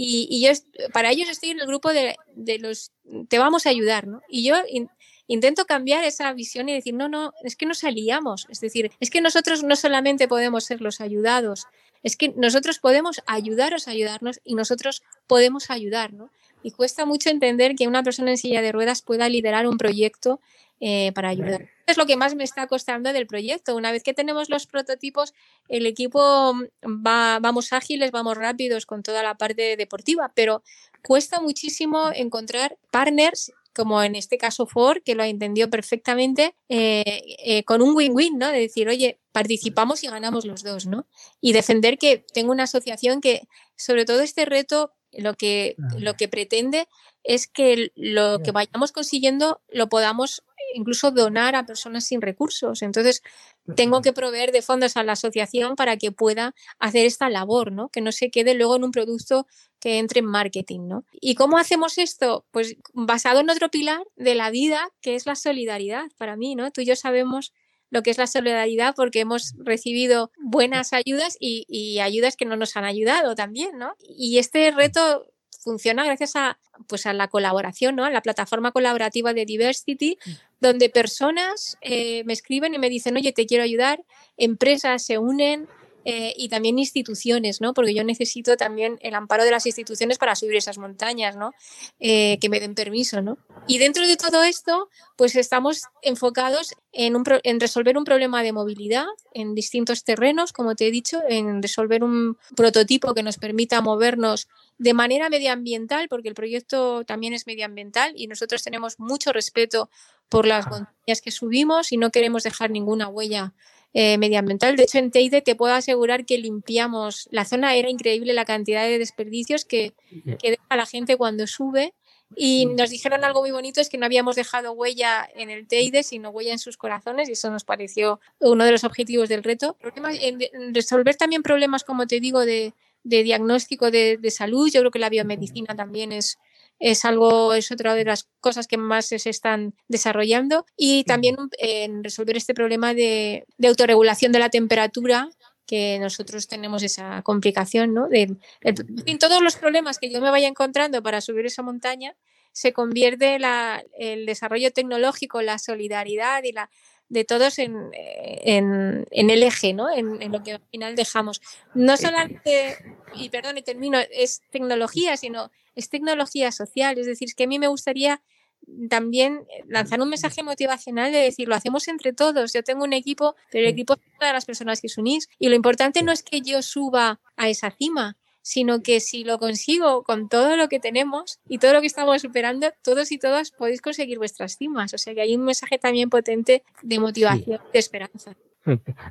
Y, y yo, para ellos estoy en el grupo de, de los te vamos a ayudar, ¿no? Y yo in, intento cambiar esa visión y decir, no, no, es que nos aliamos. Es decir, es que nosotros no solamente podemos ser los ayudados, es que nosotros podemos ayudaros a ayudarnos y nosotros podemos ayudar, ¿no? Y cuesta mucho entender que una persona en silla de ruedas pueda liderar un proyecto eh, para ayudar. Es lo que más me está costando del proyecto. Una vez que tenemos los prototipos, el equipo va, vamos ágiles, vamos rápidos con toda la parte deportiva, pero cuesta muchísimo encontrar partners, como en este caso Ford, que lo entendió perfectamente, eh, eh, con un win-win, ¿no? De decir, oye, participamos y ganamos los dos, ¿no? Y defender que tengo una asociación que, sobre todo este reto, lo que, lo que pretende es que lo que vayamos consiguiendo lo podamos incluso donar a personas sin recursos. Entonces, tengo que proveer de fondos a la asociación para que pueda hacer esta labor, ¿no? Que no se quede luego en un producto que entre en marketing, ¿no? ¿Y cómo hacemos esto? Pues basado en otro pilar de la vida, que es la solidaridad para mí, ¿no? Tú y yo sabemos lo que es la solidaridad, porque hemos recibido buenas ayudas y, y ayudas que no nos han ayudado también, ¿no? Y este reto funciona gracias a, pues a la colaboración, ¿no? A la plataforma colaborativa de Diversity, donde personas eh, me escriben y me dicen, oye, te quiero ayudar, empresas se unen, eh, y también instituciones, ¿no? Porque yo necesito también el amparo de las instituciones para subir esas montañas, ¿no? Eh, que me den permiso, ¿no? Y dentro de todo esto, pues estamos enfocados en, un pro- en resolver un problema de movilidad en distintos terrenos, como te he dicho, en resolver un prototipo que nos permita movernos de manera medioambiental, porque el proyecto también es medioambiental y nosotros tenemos mucho respeto por las montañas que subimos y no queremos dejar ninguna huella eh, medioambiental. De hecho, en TEIDE te puedo asegurar que limpiamos. La zona era increíble la cantidad de desperdicios que, que deja la gente cuando sube, y nos dijeron algo muy bonito, es que no habíamos dejado huella en el TEIDE, sino huella en sus corazones, y eso nos pareció uno de los objetivos del reto. Problemas, en resolver también problemas, como te digo, de, de diagnóstico de, de salud. Yo creo que la biomedicina también es... Es algo, es otra de las cosas que más se están desarrollando, y también en resolver este problema de, de autorregulación de la temperatura, que nosotros tenemos esa complicación, ¿no? De, de, en todos los problemas que yo me vaya encontrando para subir esa montaña, se convierte la, el desarrollo tecnológico, la solidaridad y la de todos en, en, en el eje, ¿no? En, en lo que al final dejamos. No solamente, y perdón, y termino, es tecnología, sino es tecnología social. Es decir, es que a mí me gustaría también lanzar un mensaje motivacional de decir, lo hacemos entre todos. Yo tengo un equipo, pero el equipo es una de las personas que os unís. Y lo importante no es que yo suba a esa cima, sino que si lo consigo con todo lo que tenemos y todo lo que estamos superando, todos y todas podéis conseguir vuestras cimas. O sea que hay un mensaje también potente de motivación, sí, de esperanza.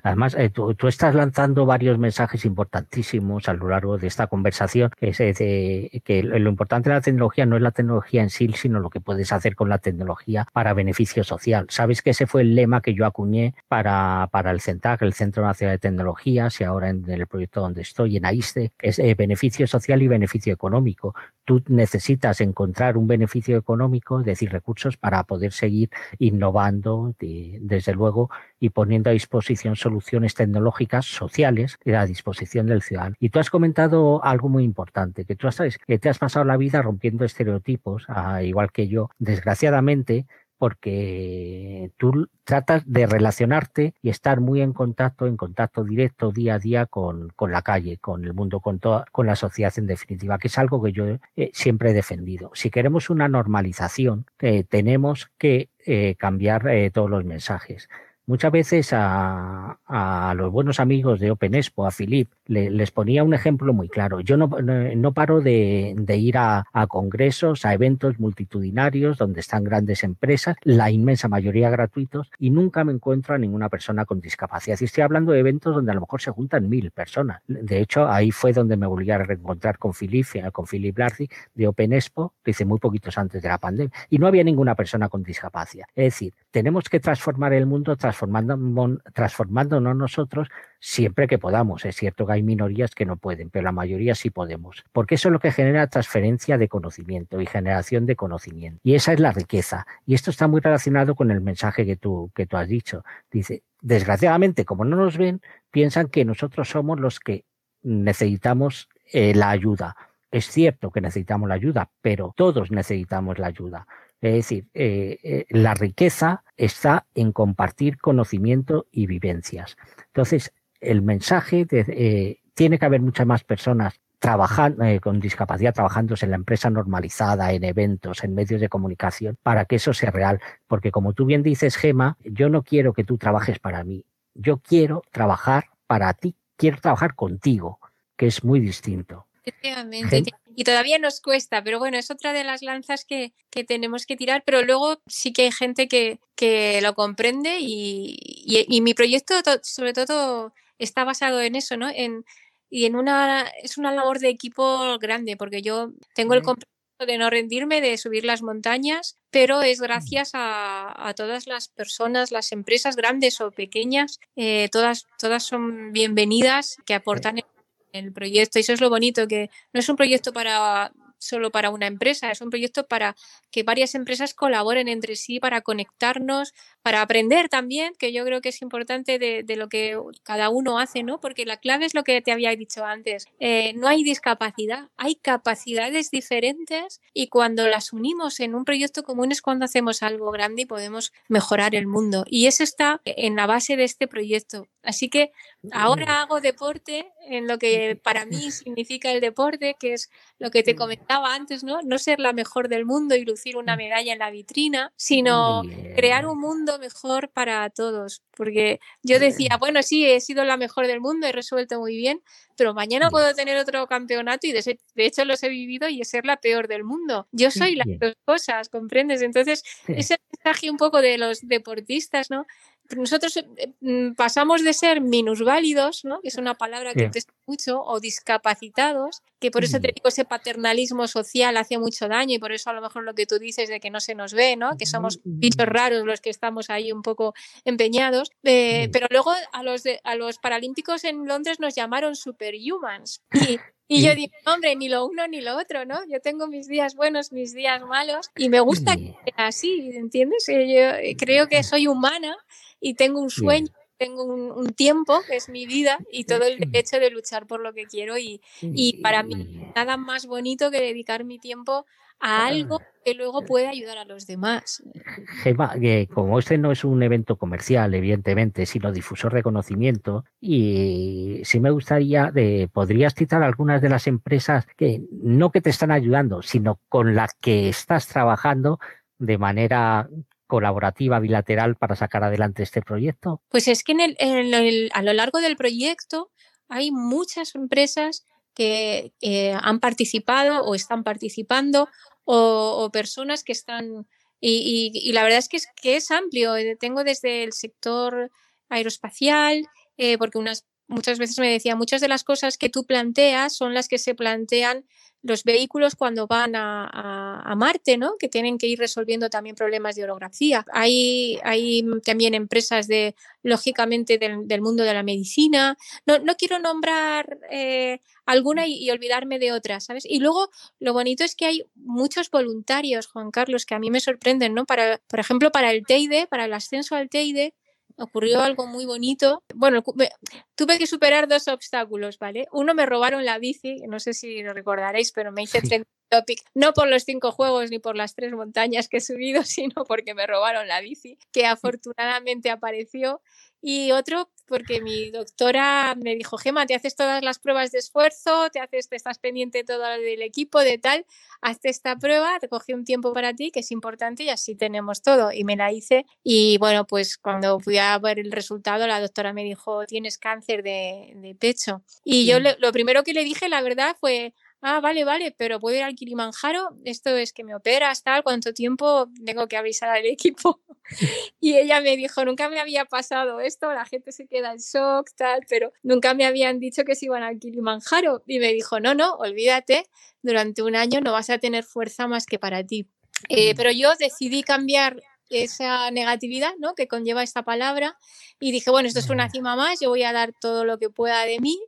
Además, eh, tú, tú estás lanzando varios mensajes importantísimos a lo largo de esta conversación, que, es, eh, que lo importante de la tecnología no es la tecnología en sí, sino lo que puedes hacer con la tecnología para beneficio social. Sabes que ese fue el lema que yo acuñé para, para el CENTAC, el Centro Nacional de Tecnologías, y ahora en el proyecto donde estoy, en AISTE, es eh, beneficio social y beneficio económico. Tú necesitas encontrar un beneficio económico, es decir, recursos para poder seguir innovando, de, desde luego, y poniendo a disposición soluciones tecnológicas sociales a disposición del ciudadano. Y tú has comentado algo muy importante, que tú sabes que te has pasado la vida rompiendo estereotipos, ah, igual que yo, desgraciadamente, porque tú tratas de relacionarte y estar muy en contacto, en contacto directo día a día con, con la calle, con el mundo, con, toda, con la sociedad en definitiva, que es algo que yo eh, siempre he defendido. Si queremos una normalización, eh, tenemos que eh, cambiar eh, todos los mensajes. Muchas veces a, a los buenos amigos de Open Expo, a Filip, le, les ponía un ejemplo muy claro. Yo no, no, no paro de, de ir a, a congresos, a eventos multitudinarios donde están grandes empresas, la inmensa mayoría gratuitos, y nunca me encuentro a ninguna persona con discapacidad. Y estoy hablando de eventos donde a lo mejor se juntan mil personas. De hecho, ahí fue donde me volví a reencontrar con Filip, con Filip Larzi de Open Expo, que hice muy poquitos antes de la pandemia, y no había ninguna persona con discapacidad. Es decir, tenemos que transformar el mundo, transformar Transformando, transformándonos nosotros siempre que podamos. Es cierto que hay minorías que no pueden, pero la mayoría sí podemos, porque eso es lo que genera transferencia de conocimiento y generación de conocimiento, y esa es la riqueza. Y esto está muy relacionado con el mensaje que tú, que tú has dicho. Dice, desgraciadamente, como no nos ven, piensan que nosotros somos los que necesitamos eh, la ayuda. Es cierto que necesitamos la ayuda, pero todos necesitamos la ayuda. Es decir, eh, eh, la riqueza está en compartir conocimiento y vivencias. Entonces, el mensaje de, eh, tiene que haber muchas más personas trabajando eh, con discapacidad, trabajándose en la empresa normalizada, en eventos, en medios de comunicación, para que eso sea real. Porque como tú bien dices, Gema, yo no quiero que tú trabajes para mí. Yo quiero trabajar para ti, quiero trabajar contigo, que es muy distinto. Efectivamente. Y todavía nos cuesta, pero bueno, es otra de las lanzas que, que tenemos que tirar, pero luego sí que hay gente que, que lo comprende y, y, y mi proyecto to, sobre todo está basado en eso, ¿no? En, y en una es una labor de equipo grande, porque yo tengo el compromiso de no rendirme, de subir las montañas, pero es gracias a, a todas las personas, las empresas grandes o pequeñas, eh, todas, todas son bienvenidas, que aportan el proyecto, y eso es lo bonito, que no es un proyecto para solo para una empresa, es un proyecto para que varias empresas colaboren entre sí, para conectarnos, para aprender también, que yo creo que es importante de, de lo que cada uno hace, ¿no? Porque la clave es lo que te había dicho antes, eh, no hay discapacidad, hay capacidades diferentes y cuando las unimos en un proyecto común es cuando hacemos algo grande y podemos mejorar el mundo, y eso está en la base de este proyecto. Así que ahora hago deporte en lo que para mí significa el deporte, que es lo que te comentaba antes, ¿no? No ser la mejor del mundo y lucir una medalla en la vitrina, sino crear un mundo mejor para todos. Porque yo decía, bueno, sí, he sido la mejor del mundo, he resuelto muy bien, pero mañana puedo tener otro campeonato y de hecho los he vivido y ser la peor del mundo. Yo soy las dos cosas, ¿comprendes? Entonces, ese mensaje un poco de los deportistas, ¿no? Nosotros pasamos de ser minusválidos, ¿no? Que es una palabra que utiliza mucho, o discapacitados, que por eso te digo, ese paternalismo social hace mucho daño y por eso a lo mejor lo que tú dices de que no se nos ve, ¿no? Que somos bichos raros los que estamos ahí un poco empeñados. Eh, pero luego a los, de, a los Paralímpicos en Londres nos llamaron superhumans y... Y yo digo, hombre, ni lo uno ni lo otro, ¿no? Yo tengo mis días buenos, mis días malos y me gusta que sea así, ¿entiendes? Yo creo que soy humana y tengo un sueño, tengo un, un tiempo, que es mi vida, y todo el derecho de luchar por lo que quiero y, y para mí nada más bonito que dedicar mi tiempo a algo que luego puede ayudar a los demás. Gema, que como este no es un evento comercial, evidentemente, sino difusor de conocimiento, y sí me gustaría, de, ¿podrías citar algunas de las empresas que no que te están ayudando, sino con las que estás trabajando de manera colaborativa, bilateral, para sacar adelante este proyecto? Pues es que en el, en el, a lo largo del proyecto hay muchas empresas que eh, han participado o están participando o, o personas que están... Y, y, y la verdad es que, es que es amplio. Tengo desde el sector aeroespacial, eh, porque unas, muchas veces me decía, muchas de las cosas que tú planteas son las que se plantean los vehículos cuando van a, a, a Marte, ¿no? Que tienen que ir resolviendo también problemas de orografía. Hay, hay también empresas, de lógicamente, del, del mundo de la medicina. No, no quiero nombrar... Eh, alguna y, y olvidarme de otras, ¿sabes? Y luego lo bonito es que hay muchos voluntarios, Juan Carlos, que a mí me sorprenden, ¿no? Para, por ejemplo, para el TEIDE, para el ascenso al TEIDE, ocurrió algo muy bonito. Bueno, me, tuve que superar dos obstáculos, ¿vale? Uno, me robaron la bici, no sé si lo recordaréis, pero me hice trending topic, no por los cinco juegos ni por las tres montañas que he subido, sino porque me robaron la bici, que afortunadamente apareció. Y otro, porque mi doctora me dijo, Gema, te haces todas las pruebas de esfuerzo, te haces, te estás pendiente todo del equipo, de tal, hazte esta prueba, te cogí un tiempo para ti, que es importante, y así tenemos todo. Y me la hice. Y bueno, pues cuando fui a ver el resultado, la doctora me dijo, tienes cáncer de, de pecho. Y yo le, lo primero que le dije, la verdad, fue... Ah, vale, vale, pero ¿puedo ir al Kilimanjaro? Esto es que me operas, tal, ¿cuánto tiempo tengo que avisar al equipo? Y ella me dijo, nunca me había pasado esto, la gente se queda en shock, tal, pero nunca me habían dicho que se iban al Kilimanjaro. Y me dijo, no, no, olvídate, durante un año no vas a tener fuerza más que para ti. Eh, pero yo decidí cambiar esa negatividad, ¿no?, que conlleva esta palabra y dije, bueno, esto es una cima más, yo voy a dar todo lo que pueda de mí.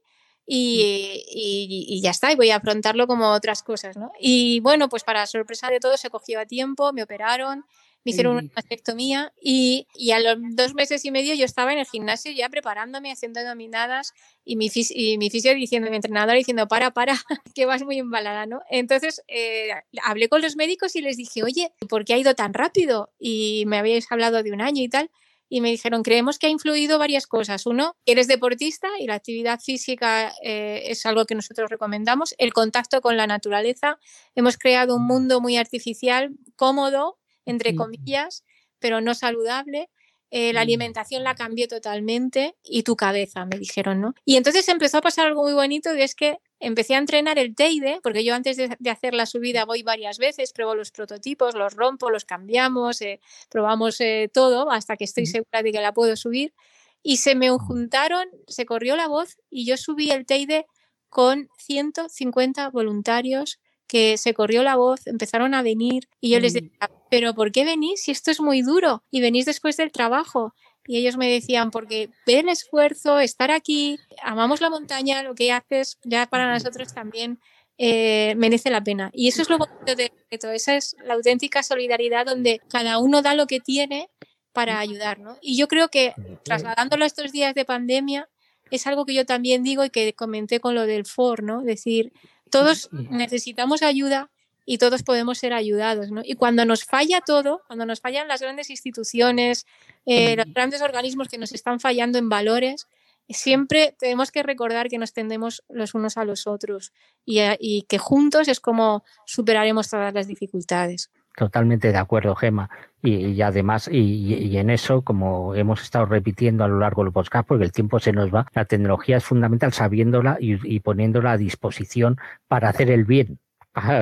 Y, y, y ya está, y voy a afrontarlo como otras cosas, ¿no? Y bueno, pues para sorpresa de todos se cogió a tiempo, me operaron, me hicieron una mastectomía y, y a los dos meses y medio yo estaba en el gimnasio ya preparándome, haciendo dominadas y mi, fis- y mi fisio diciendo, mi entrenador diciendo, para, para, que vas muy embalada, ¿no? Entonces eh, hablé con los médicos y les dije, oye, ¿por qué ha ido tan rápido? Y me habíais hablado de un año y tal. Y me dijeron, creemos que ha influido varias cosas. Uno, eres deportista y la actividad física eh, es algo que nosotros recomendamos. El contacto con la naturaleza. Hemos creado un mundo muy artificial, cómodo, entre comillas, pero no saludable. Eh, la alimentación la cambié totalmente y tu cabeza, me dijeron, ¿no? Y entonces empezó a pasar algo muy bonito y es que empecé a entrenar el TEIDE, porque yo antes de, de hacer la subida voy varias veces, pruebo los prototipos, los rompo, los cambiamos, eh, probamos eh, todo hasta que estoy segura de que la puedo subir. Y se me juntaron, se corrió la voz y yo subí el TEIDE con ciento cincuenta voluntarios que se corrió la voz, empezaron a venir y yo les decía, ¿pero por qué venís si esto es muy duro y venís después del trabajo? Y ellos me decían, porque ve el esfuerzo, estar aquí, amamos la montaña, lo que haces ya para nosotros también eh, merece la pena. Y eso es lo bonito de todo. Esa es la auténtica solidaridad donde cada uno da lo que tiene para ayudar, ¿no? Y yo creo que trasladándolo a estos días de pandemia es algo que yo también digo y que comenté con lo del Ford, ¿no? Es decir, todos necesitamos ayuda y todos podemos ser ayudados, ¿no? Y cuando nos falla todo, cuando nos fallan las grandes instituciones, eh, los grandes organismos que nos están fallando en valores, siempre tenemos que recordar que nos tendemos los unos a los otros y, y que juntos es como superaremos todas las dificultades. Totalmente de acuerdo, Gema. Y, y además, y, y en eso, como hemos estado repitiendo a lo largo del podcast, porque el tiempo se nos va, la tecnología es fundamental sabiéndola y, y poniéndola a disposición para hacer el bien,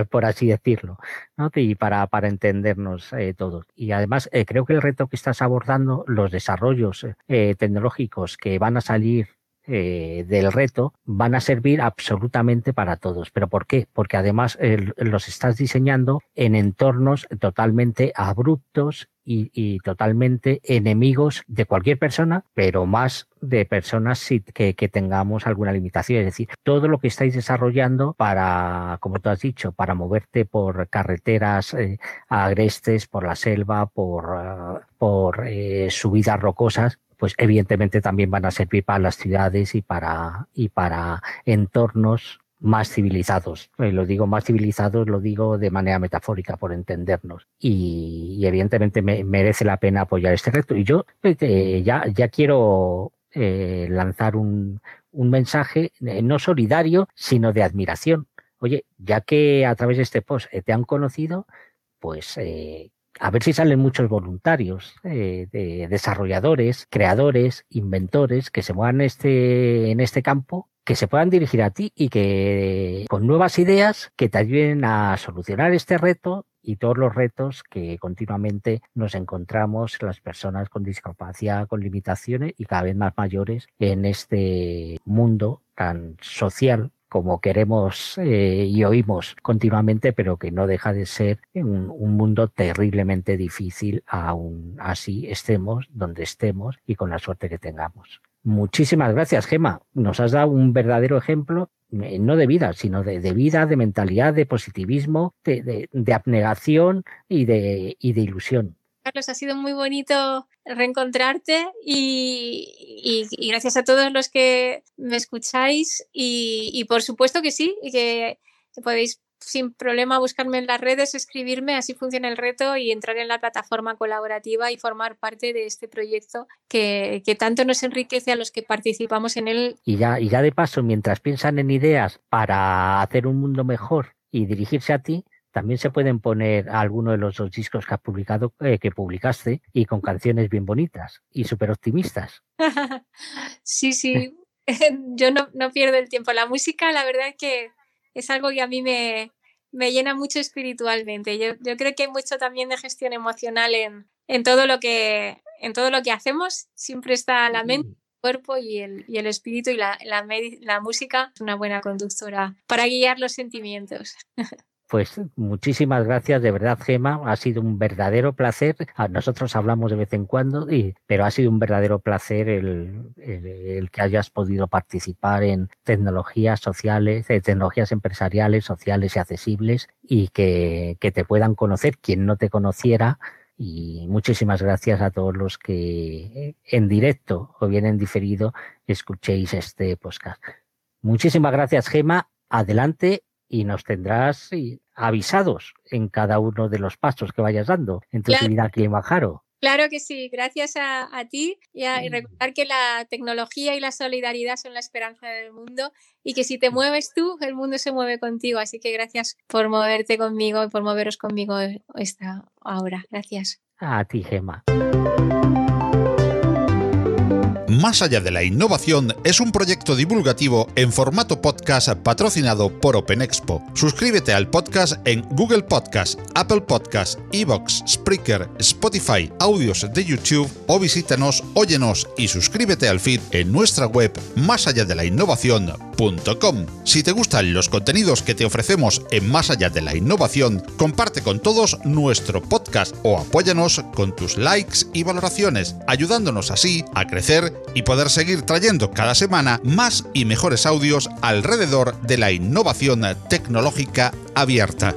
por así decirlo, ¿no? Y para, para entendernos eh, todos. Y además, eh, creo que el reto que estás abordando, los desarrollos eh, tecnológicos que van a salir Eh, del reto van a servir absolutamente para todos. ¿Pero por qué? Porque además eh, los estás diseñando en entornos totalmente abruptos y, y totalmente enemigos de cualquier persona, pero más de personas que, que tengamos alguna limitación. Es decir, todo lo que estáis desarrollando para, como tú has dicho, para moverte por carreteras eh, agrestes, por la selva, por, uh, por eh, subidas rocosas, pues evidentemente también van a servir para las ciudades y para y para entornos más civilizados. Eh, lo digo más civilizados, lo digo de manera metafórica por entendernos. Y, y evidentemente me, merece la pena apoyar este reto. Y yo eh, ya, ya quiero eh, lanzar un, un mensaje eh, no solidario, sino de admiración. Oye, ya que a través de este post eh, te han conocido, pues eh, a ver si salen muchos voluntarios, eh, de desarrolladores, creadores, inventores que se muevan este, en este campo, que se puedan dirigir a ti y que con nuevas ideas que te ayuden a solucionar este reto y todos los retos que continuamente nos encontramos las personas con discapacidad, con limitaciones y cada vez más mayores en este mundo tan social como queremos eh, y oímos continuamente, pero que no deja de ser un, un mundo terriblemente difícil, aún así estemos donde estemos y con la suerte que tengamos. Muchísimas gracias, Gema. Nos has dado un verdadero ejemplo, eh, no de vida, sino de, de vida, de mentalidad, de positivismo, de, de, de abnegación y de, y de ilusión. Carlos, ha sido muy bonito reencontrarte y, y, y gracias a todos los que me escucháis y, y por supuesto que sí, que podéis sin problema buscarme en las redes, escribirme, así funciona el reto y entrar en la plataforma colaborativa y formar parte de este proyecto que, que tanto nos enriquece a los que participamos en él. Y ya, y ya de paso, mientras piensan en ideas para hacer un mundo mejor y dirigirse a ti, también se pueden poner alguno de los dos discos que has publicado, eh, que publicaste, y con canciones bien bonitas y súper optimistas. Sí, sí. Yo no, no pierdo el tiempo. La música, la verdad es que es algo que a mí me, me llena mucho espiritualmente. Yo, yo creo que hay mucho también de gestión emocional en, en todo lo que, en todo lo que hacemos. Siempre está la mente, el cuerpo y el, y el espíritu, y la, la, la música es una buena conductora para guiar los sentimientos. Pues muchísimas gracias, de verdad, Gema. Ha sido un verdadero placer. Nosotros hablamos de vez en cuando, y, pero ha sido un verdadero placer el, el, el que hayas podido participar en tecnologías sociales, eh, tecnologías empresariales, sociales y accesibles, y que, que te puedan conocer quien no te conociera. Y muchísimas gracias a todos los que en directo o bien en diferido escuchéis este podcast. Muchísimas gracias, Gema. Adelante. Y nos tendrás avisados en cada uno de los pasos que vayas dando en tu actividad aquí en Kilimanjaro. Claro que sí, gracias a, a ti y, a, y recordar que la tecnología y la solidaridad son la esperanza del mundo y que si te mueves tú, el mundo se mueve contigo. Así que gracias por moverte conmigo y por moveros conmigo esta hora. Gracias. A ti, Gema. Más allá de la innovación es un proyecto divulgativo en formato podcast patrocinado por Open Expo. Suscríbete al podcast en Google Podcast, Apple Podcast, iVoox, Spreaker, Spotify, audios de YouTube o visítanos, óyenos y suscríbete al feed en nuestra web más allá de la innovación. www punto más allá de la innovación punto com. Si te gustan los contenidos que te ofrecemos en Más Allá de la Innovación, comparte con todos nuestro podcast o apóyanos con tus likes y valoraciones, ayudándonos así a crecer y poder seguir trayendo cada semana más y mejores audios alrededor de la innovación tecnológica abierta.